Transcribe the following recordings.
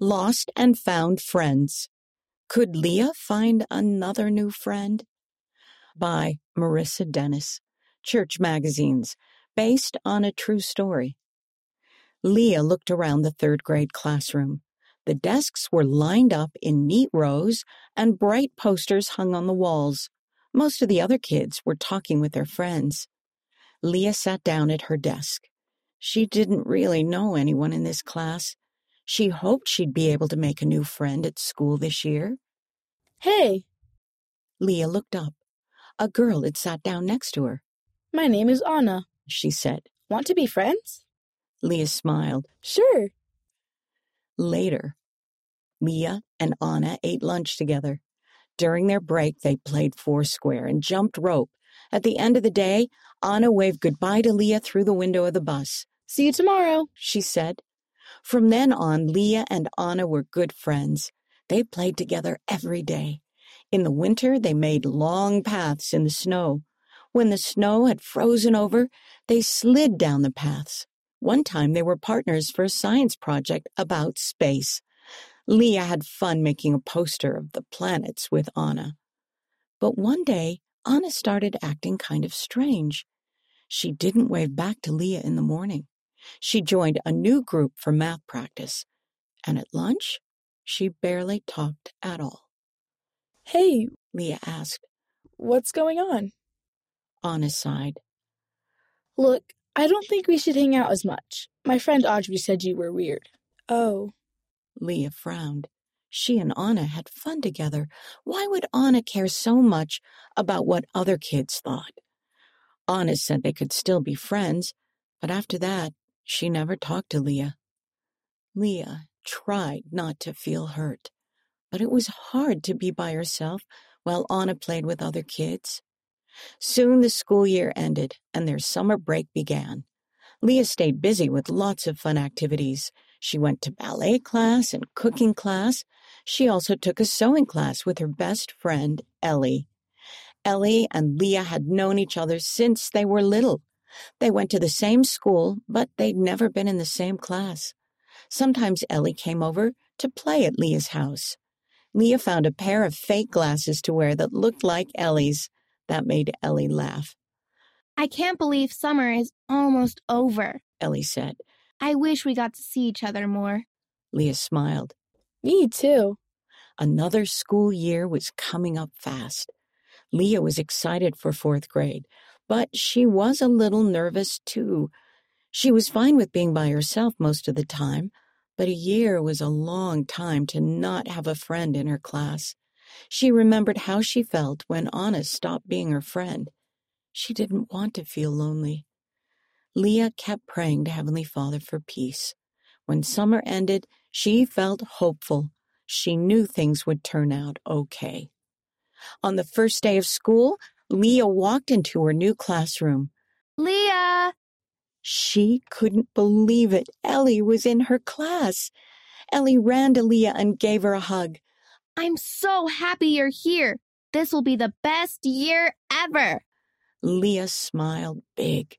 lost and found friends. Could Leah find another new friend? By Marissa Dennis, Church Magazines, based on a true story. Leah looked around the third-grade classroom. The desks were lined up in neat rows, and bright posters hung on the walls. Most of the other kids were talking with their friends. Leah sat down at her desk. She didn't really know anyone in this class. She hoped she'd be able to make a new friend at school this year. Hey! Leah looked up. A girl had sat down next to her. My name is Anna, she said. Want to be friends? Leah smiled. Sure. Later, Leah and Anna ate lunch together. During their break, they played foursquare and jumped rope. At the end of the day, Anna waved goodbye to Leah through the window of the bus. See you tomorrow, she said. From then on, Leah and Anna were good friends. They played together every day. In the winter, they made long paths in the snow. When the snow had frozen over, they slid down the paths. One time, they were partners for a science project about space. Leah had fun making a poster of the planets with Anna. But one day, Anna started acting kind of strange. She didn't wave back to Leah in the morning. She joined a new group for math practice. And at lunch, she barely talked at all. Hey, Leah asked. What's going on? Anna sighed. Look, I don't think we should hang out as much. My friend Audrey said you were weird. Oh. Leah frowned. She and Anna had fun together. Why would Anna care so much about what other kids thought? Anna said they could still be friends, but after that, she never talked to Leah. Leah tried not to feel hurt, but it was hard to be by herself while Anna played with other kids. Soon the school year ended, and their summer break began. Leah stayed busy with lots of fun activities. She went to ballet class and cooking class. She also took a sewing class with her best friend, Ellie. Ellie and Leah had known each other since they were little. They went to the same school, but they'd never been in the same class. Sometimes Ellie came over to play at Leah's house. Leah found a pair of fake glasses to wear that looked like Ellie's. That made Ellie laugh. I can't believe summer is almost over, Ellie said. I wish we got to see each other more. Leah smiled. Me too. Another school year was coming up fast. Leah was excited for fourth grade, but she was a little nervous too. She was fine with being by herself most of the time, but a year was a long time to not have a friend in her class. She remembered how she felt when Anna stopped being her friend. She didn't want to feel lonely. Leah kept praying to Heavenly Father for peace. When summer ended, she felt hopeful. She knew things would turn out okay. On the first day of school, Leah walked into her new classroom. Leah! She couldn't believe it. Ellie was in her class. Ellie ran to Leah and gave her a hug. I'm so happy you're here. This will be the best year ever. Leah smiled big.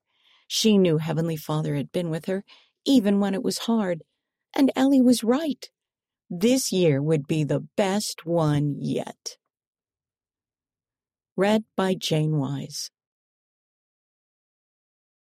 She knew Heavenly Father had been with her, even when it was hard. And Ellie was right. This year would be the best one yet. Read by Jane Wise.